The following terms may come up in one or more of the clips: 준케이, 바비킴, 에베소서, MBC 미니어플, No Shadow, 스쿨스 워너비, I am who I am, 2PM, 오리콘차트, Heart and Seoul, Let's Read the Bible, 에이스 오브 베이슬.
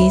이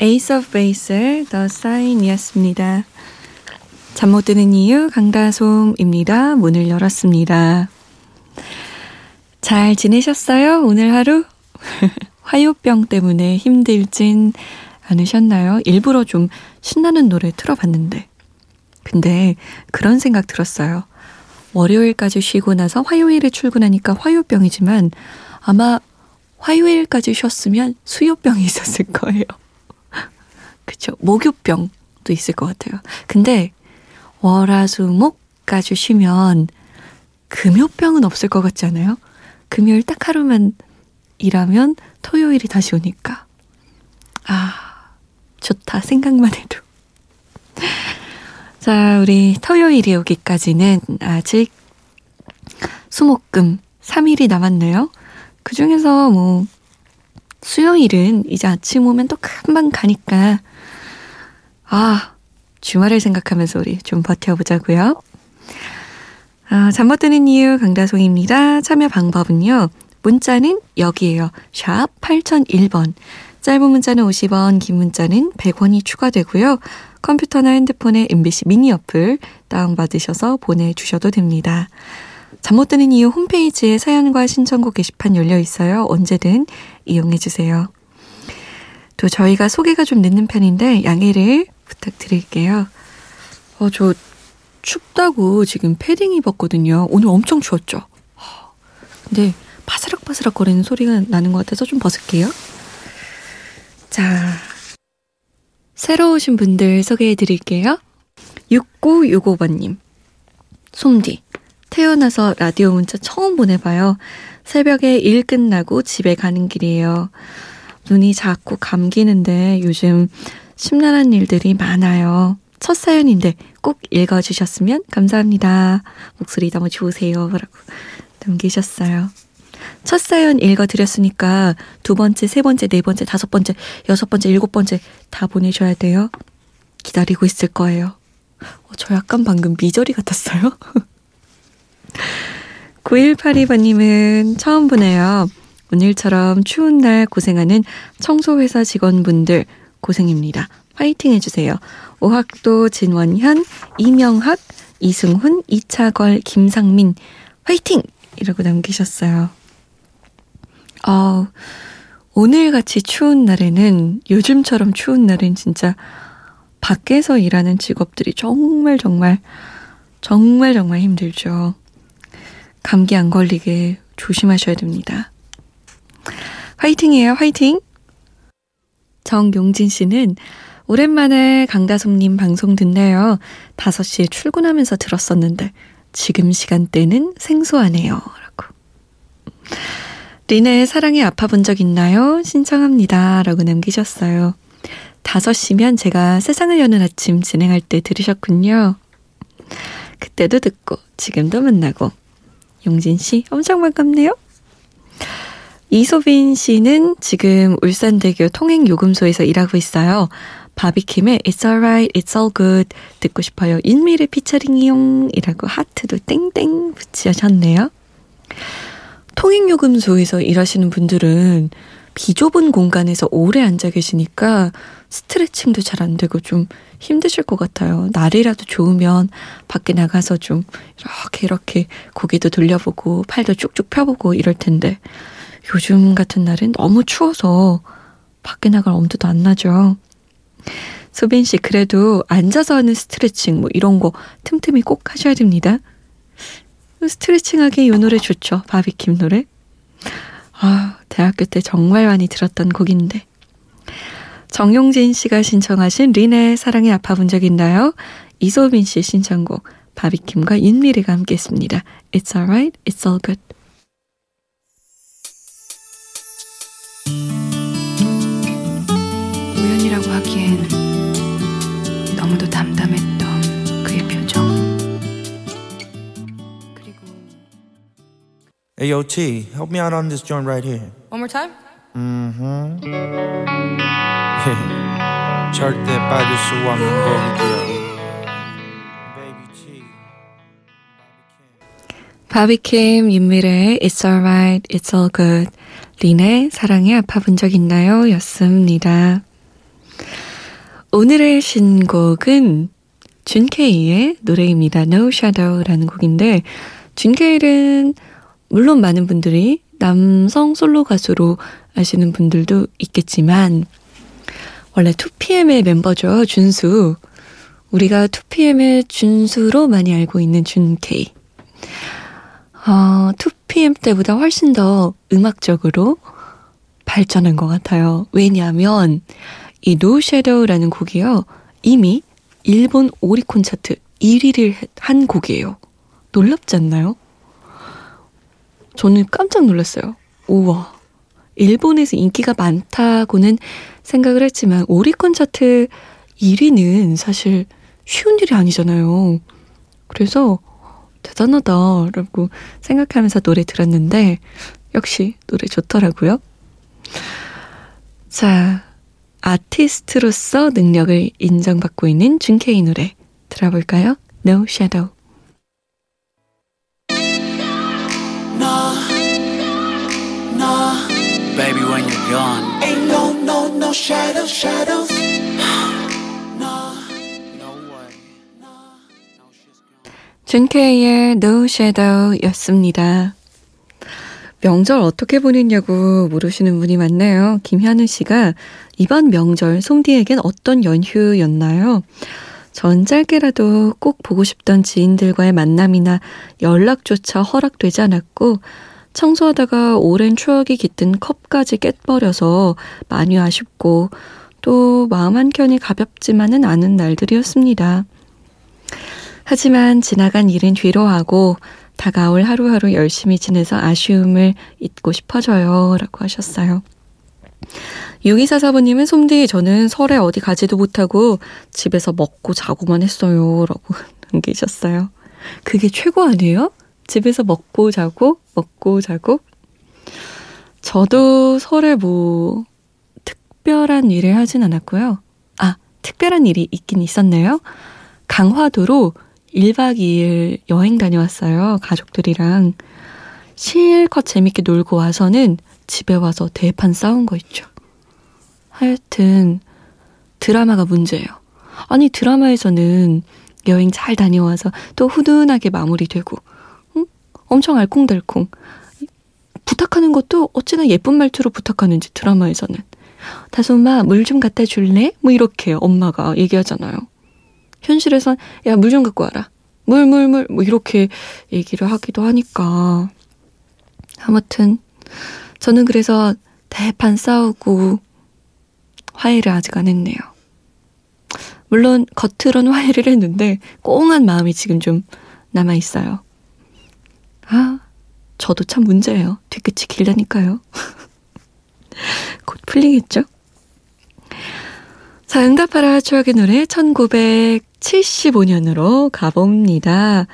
에이스 오브 베이슬, The Sign이었습니다. 잠 못 드는 이유 강다솜입니다. 문을 열었습니다. 잘 지내셨어요? 오늘 하루? 화요병 때문에 힘들진 않으셨나요? 일부러 좀 신나는 노래 틀어봤는데, 근데 그런 생각 들었어요. 월요일까지 쉬고 나서 화요일에 출근하니까 화요병이지만 아마 화요일까지 쉬었으면 수요병이 있었을 거예요. 그쵸? 목요병도 있을 것 같아요. 근데 월화수목까지 쉬면 금요병은 없을 것 같지 않아요? 금요일 딱 하루만 일하면 토요일이 다시 오니까. 아, 좋다. 생각만 해도. 자, 우리 토요일이 오기까지는 아직 수목금 3일이 남았네요. 그 중에서 뭐 수요일은 이제 아침 오면 또 금방 가니까, 아, 주말을 생각하면서 우리 좀 버텨보자고요. 아, 잠 못 드는 이유 강다송입니다. 참여 방법은요. 문자는 여기예요. 샵 8001번. 짧은 문자는 50원, 긴 문자는 100원이 추가되고요. 컴퓨터나 핸드폰에 MBC 미니어플 다운받으셔서 보내주셔도 됩니다. 잠 못 드는 이유 홈페이지에 사연과 신청곡 게시판 열려 있어요. 언제든 이용해 주세요. 또 저희가 소개가 좀 늦는 편인데 양해를 부탁드릴게요. 저 춥다고 지금 패딩 입었거든요. 오늘 엄청 추웠죠? 근데 바스락바스락 거리는 소리가 나는 것 같아서 좀 벗을게요. 자, 새로 오신 분들 소개해 드릴게요. 6965번님. 솜디. 태어나서 라디오 문자 처음 보내봐요. 새벽에 일 끝나고 집에 가는 길이에요. 눈이 자꾸 감기는데 요즘 심란한 일들이 많아요. 첫 사연인데 꼭 읽어주셨으면 감사합니다. 목소리 너무 좋으세요. 라고 남기셨어요. 첫 사연 읽어드렸으니까 두 번째, 세 번째, 네 번째, 다섯 번째, 여섯 번째, 일곱 번째 다 보내줘야 돼요. 기다리고 있을 거예요. 저 약간 방금 미저리 같았어요. 9182번님은 처음 보내요. 오늘처럼 추운 날 고생하는 청소회사 직원분들 고생입니다. 파이팅 해주세요. 오학도, 진원현, 이명학, 이승훈, 이차걸, 김상민 파이팅! 이라고 남기셨어요. 오늘같이 추운 날에는, 요즘처럼 추운 날엔 진짜 밖에서 일하는 직업들이 정말 힘들죠. 감기 안 걸리게 조심하셔야 됩니다. 화이팅이에요, 화이팅! 정용진 씨는 오랜만에 강다솜님 방송 듣네요. 5시에 출근하면서 들었었는데 지금 시간대는 생소하네요. 라고. 리네의 사랑에 아파본 적 있나요? 신청합니다. 라고 남기셨어요. 5시면 제가 세상을 여는 아침 진행할 때 들으셨군요. 그때도 듣고 지금도 만나고 용진 씨 엄청 반갑네요. 이소빈 씨는 지금 울산대교 통행요금소에서 일하고 있어요. 바비킴의 It's alright, it's all good 듣고 싶어요. 인미를 피처링이용 이라고 하트도 땡땡 붙이셨네요. 통행요금소에서 일하시는 분들은 비좁은 공간에서 오래 앉아 계시니까 스트레칭도 잘 안 되고 좀 힘드실 것 같아요. 날이라도 좋으면 밖에 나가서 좀 이렇게 고개도 돌려보고 팔도 쭉쭉 펴보고 이럴 텐데 요즘 같은 날은 너무 추워서 밖에 나갈 엄두도 안 나죠. 소빈 씨, 그래도 앉아서 하는 스트레칭 뭐 이런 거 틈틈이 꼭 하셔야 됩니다. 스트레칭하기 이 노래 좋죠. 바비킴 노래. 대학교 때 정말 많이 들었던 곡인데. 정용진 씨가 신청하신 린의 사랑에 아파본 적 있나요? 이소빈 씨의 신청곡 바비킴과 윤미래가 함께했습니다. It's alright, it's all good. 하기엔 너무도 담담했던 그의 표정. 그리고 Hey, yo, T, help me out on this joint right here. One more time? 절대 빠질 수 없는 곡이야. 바비킴, 윤미래의 It's alright, it's all good, 린의 사랑에 아파본 적 있나요? 였습니다. 오늘의 신곡은 준케이의 노래입니다. No Shadow라는 곡인데, 준케이는 물론 많은 분들이 남성 솔로 가수로 아시는 분들도 있겠지만 원래 2PM의 멤버죠. 준수. 우리가 2PM의 준수로 많이 알고 있는 준케이. 2PM 때보다 훨씬 더 음악적으로 발전한 것 같아요. 왜냐하면 이 No Shadow라는 곡이요, 이미 일본 오리콘차트 1위를 한 곡이에요. 놀랍지 않나요? 저는 깜짝 놀랐어요. 우와, 일본에서 인기가 많다고는 생각을 했지만 오리콘차트 1위는 사실 쉬운 일이 아니잖아요. 그래서 대단하다라고 생각하면서 노래 들었는데 역시 노래 좋더라고요. 자, 아티스트로서 능력을 인정받고 있는 준케이 노래 들어볼까요? No Shadow. No, no, baby when you're gone. Ain't no, no, no shadow, shadows. 준케이의 No Shadow 였습니다. 명절 어떻게 보냈냐고 물으시는 분이 많네요. 김현우 씨가 이번 명절 송디에겐 어떤 연휴였나요? 전 짧게라도 꼭 보고 싶던 지인들과의 만남이나 연락조차 허락되지 않았고 청소하다가 오랜 추억이 깃든 컵까지 깨버려서 많이 아쉽고 또 마음 한켠이 가볍지만은 않은 날들이었습니다. 하지만 지나간 일은 뒤로하고 다가올 하루하루 열심히 지내서 아쉬움을 잊고 싶어져요. 라고 하셨어요. 6244번님은 솜디, 저는 설에 어디 가지도 못하고 집에서 먹고 자고만 했어요. 라고 남기셨어요. 그게 최고 아니에요? 집에서 먹고 자고 먹고 자고. 저도 설에 뭐 특별한 일을 하진 않았고요. 아, 특별한 일이 있긴 있었네요. 강화도로 1박 2일 여행 다녀왔어요. 가족들이랑. 실컷 재밌게 놀고 와서는 집에 와서 대판 싸운 거 있죠. 하여튼 드라마가 문제예요. 아니, 드라마에서는 여행 잘 다녀와서 또 훈훈하게 마무리되고 엄청 알콩달콩 부탁하는 것도 어찌나 예쁜 말투로 부탁하는지. 드라마에서는 다솜 엄마 물 좀 갖다 줄래? 뭐 이렇게 엄마가 얘기하잖아요. 현실에선 야, 물 좀 갖고 와라. 물 뭐 이렇게 얘기를 하기도 하니까. 아무튼 저는 그래서 대판 싸우고 화해를 아직 안 했네요. 물론 겉으론 화해를 했는데 꽁한 마음이 지금 좀 남아있어요. 아, 저도 참 문제예요. 뒤끝이 길다니까요. 곧 풀리겠죠? 자, 응답하라 추억의 노래 1975년으로 가봅니다.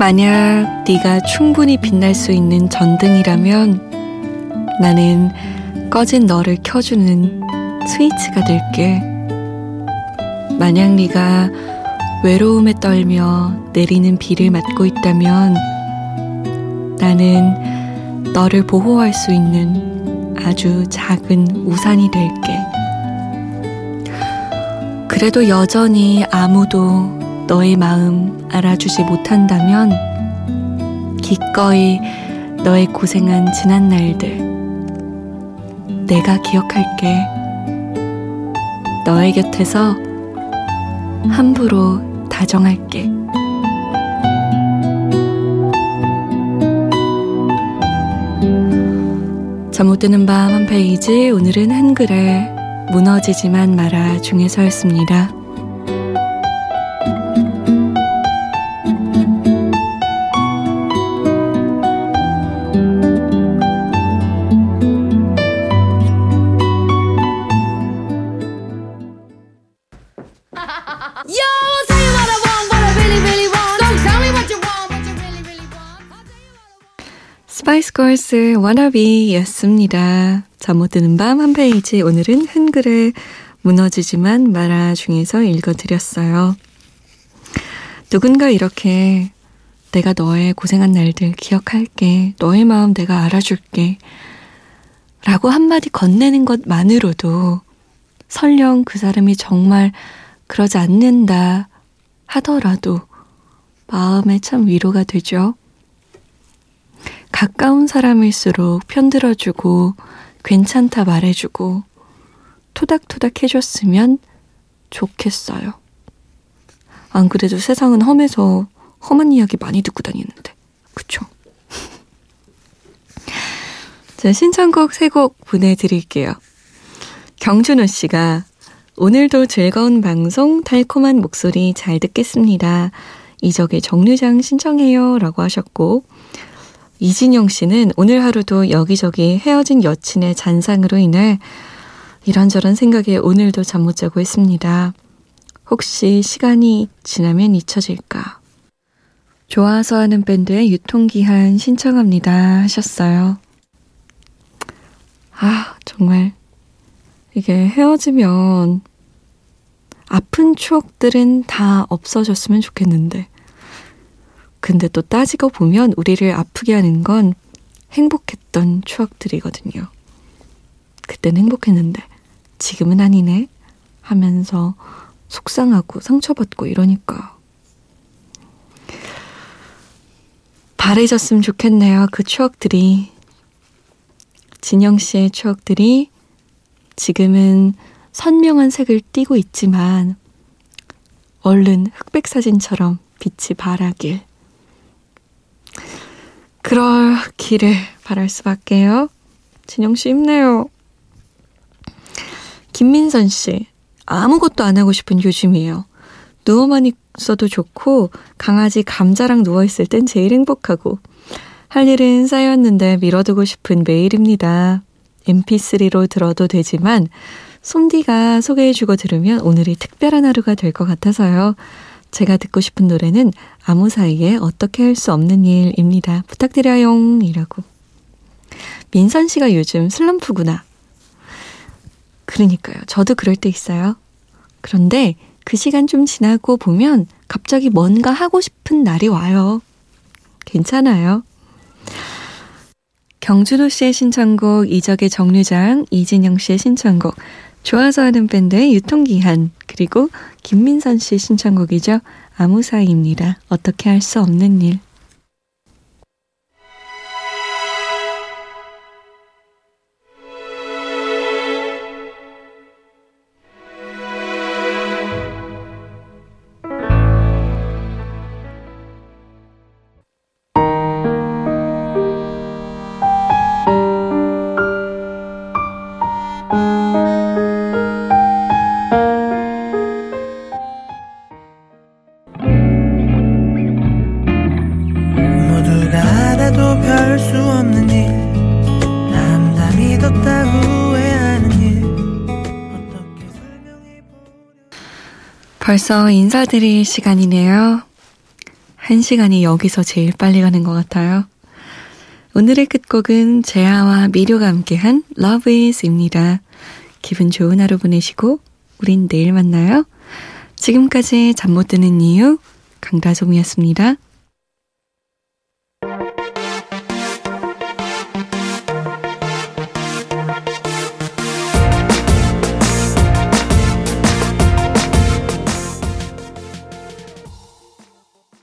만약 네가 충분히 빛날 수 있는 전등이라면 나는 꺼진 너를 켜주는 스위치가 될게. 만약 네가 외로움에 떨며 내리는 비를 맞고 있다면 나는 너를 보호할 수 있는 아주 작은 우산이 될게. 그래도 여전히 아무도 너의 마음 알아주지 못한다면 기꺼이 너의 고생한 지난 날들 내가 기억할게. 너의 곁에서 함부로 다정할게. 잠 못 드는 밤 한 페이지, 오늘은 한글의 무너지지만 마라 중에서였습니다. 스쿨스 워너비 였습니다. 잠 못 드는 밤 한 페이지, 오늘은 한글의 무너지지만 마라 중에서 읽어드렸어요. 누군가 이렇게 내가 너의 고생한 날들 기억할게, 너의 마음 내가 알아줄게 라고 한마디 건네는 것만으로도, 설령 그 사람이 정말 그러지 않는다 하더라도 마음에 참 위로가 되죠. 가까운 사람일수록 편들어주고 괜찮다 말해주고 토닥토닥 해줬으면 좋겠어요. 안 그래도 세상은 험해서 험한 이야기 많이 듣고 다니는데, 그쵸? 자, 신청곡 3곡 보내드릴게요. 경준호 씨가 오늘도 즐거운 방송, 달콤한 목소리 잘 듣겠습니다. 이적의 정류장 신청해요 라고 하셨고, 이진영 씨는 오늘 하루도 여기저기 헤어진 여친의 잔상으로 인해 이런저런 생각에 오늘도 잠 못 자고 있습니다. 혹시 시간이 지나면 잊혀질까? 좋아서 하는 밴드의 유통기한 신청합니다 하셨어요. 아, 정말 이게 헤어지면 아픈 추억들은 다 없어졌으면 좋겠는데, 근데 또 따지고 보면 우리를 아프게 하는 건 행복했던 추억들이거든요. 그땐 행복했는데 지금은 아니네 하면서 속상하고 상처받고 이러니까. 바래졌으면 좋겠네요, 그 추억들이. 진영 씨의 추억들이 지금은 선명한 색을 띠고 있지만 얼른 흑백사진처럼 빛이 바라길. 그럴기를 바랄 수밖에요. 진영씨 힘내요. 김민선씨, 아무것도 안 하고 싶은 요즘이에요. 누워만 있어도 좋고 강아지 감자랑 누워있을 땐 제일 행복하고 할 일은 쌓였는데 밀어두고 싶은 매일입니다. mp3로 들어도 되지만 솜디가 소개해주고 들으면 오늘이 특별한 하루가 될 것 같아서요. 제가 듣고 싶은 노래는 아무 사이에 어떻게 할 수 없는 일입니다. 부탁드려요. 이라고. 민선 씨가 요즘 슬럼프구나. 그러니까요. 저도 그럴 때 있어요. 그런데 그 시간 좀 지나고 보면 갑자기 뭔가 하고 싶은 날이 와요. 괜찮아요. 경준호 씨의 신청곡 이적의 정류장, 이진영 씨의 신청곡 좋아서 하는 밴드의 유통기한, 그리고 김민선 씨 신청곡이죠. 아무 사이입니다. 어떻게 할 수 없는 일. 벌써 인사드릴 시간이네요. 한 시간이 여기서 제일 빨리 가는 것 같아요. 오늘의 끝곡은 재하와 미료가 함께한 Love Is입니다. 기분 좋은 하루 보내시고 우린 내일 만나요. 지금까지 잠 못 드는 이유 강다솜이었습니다.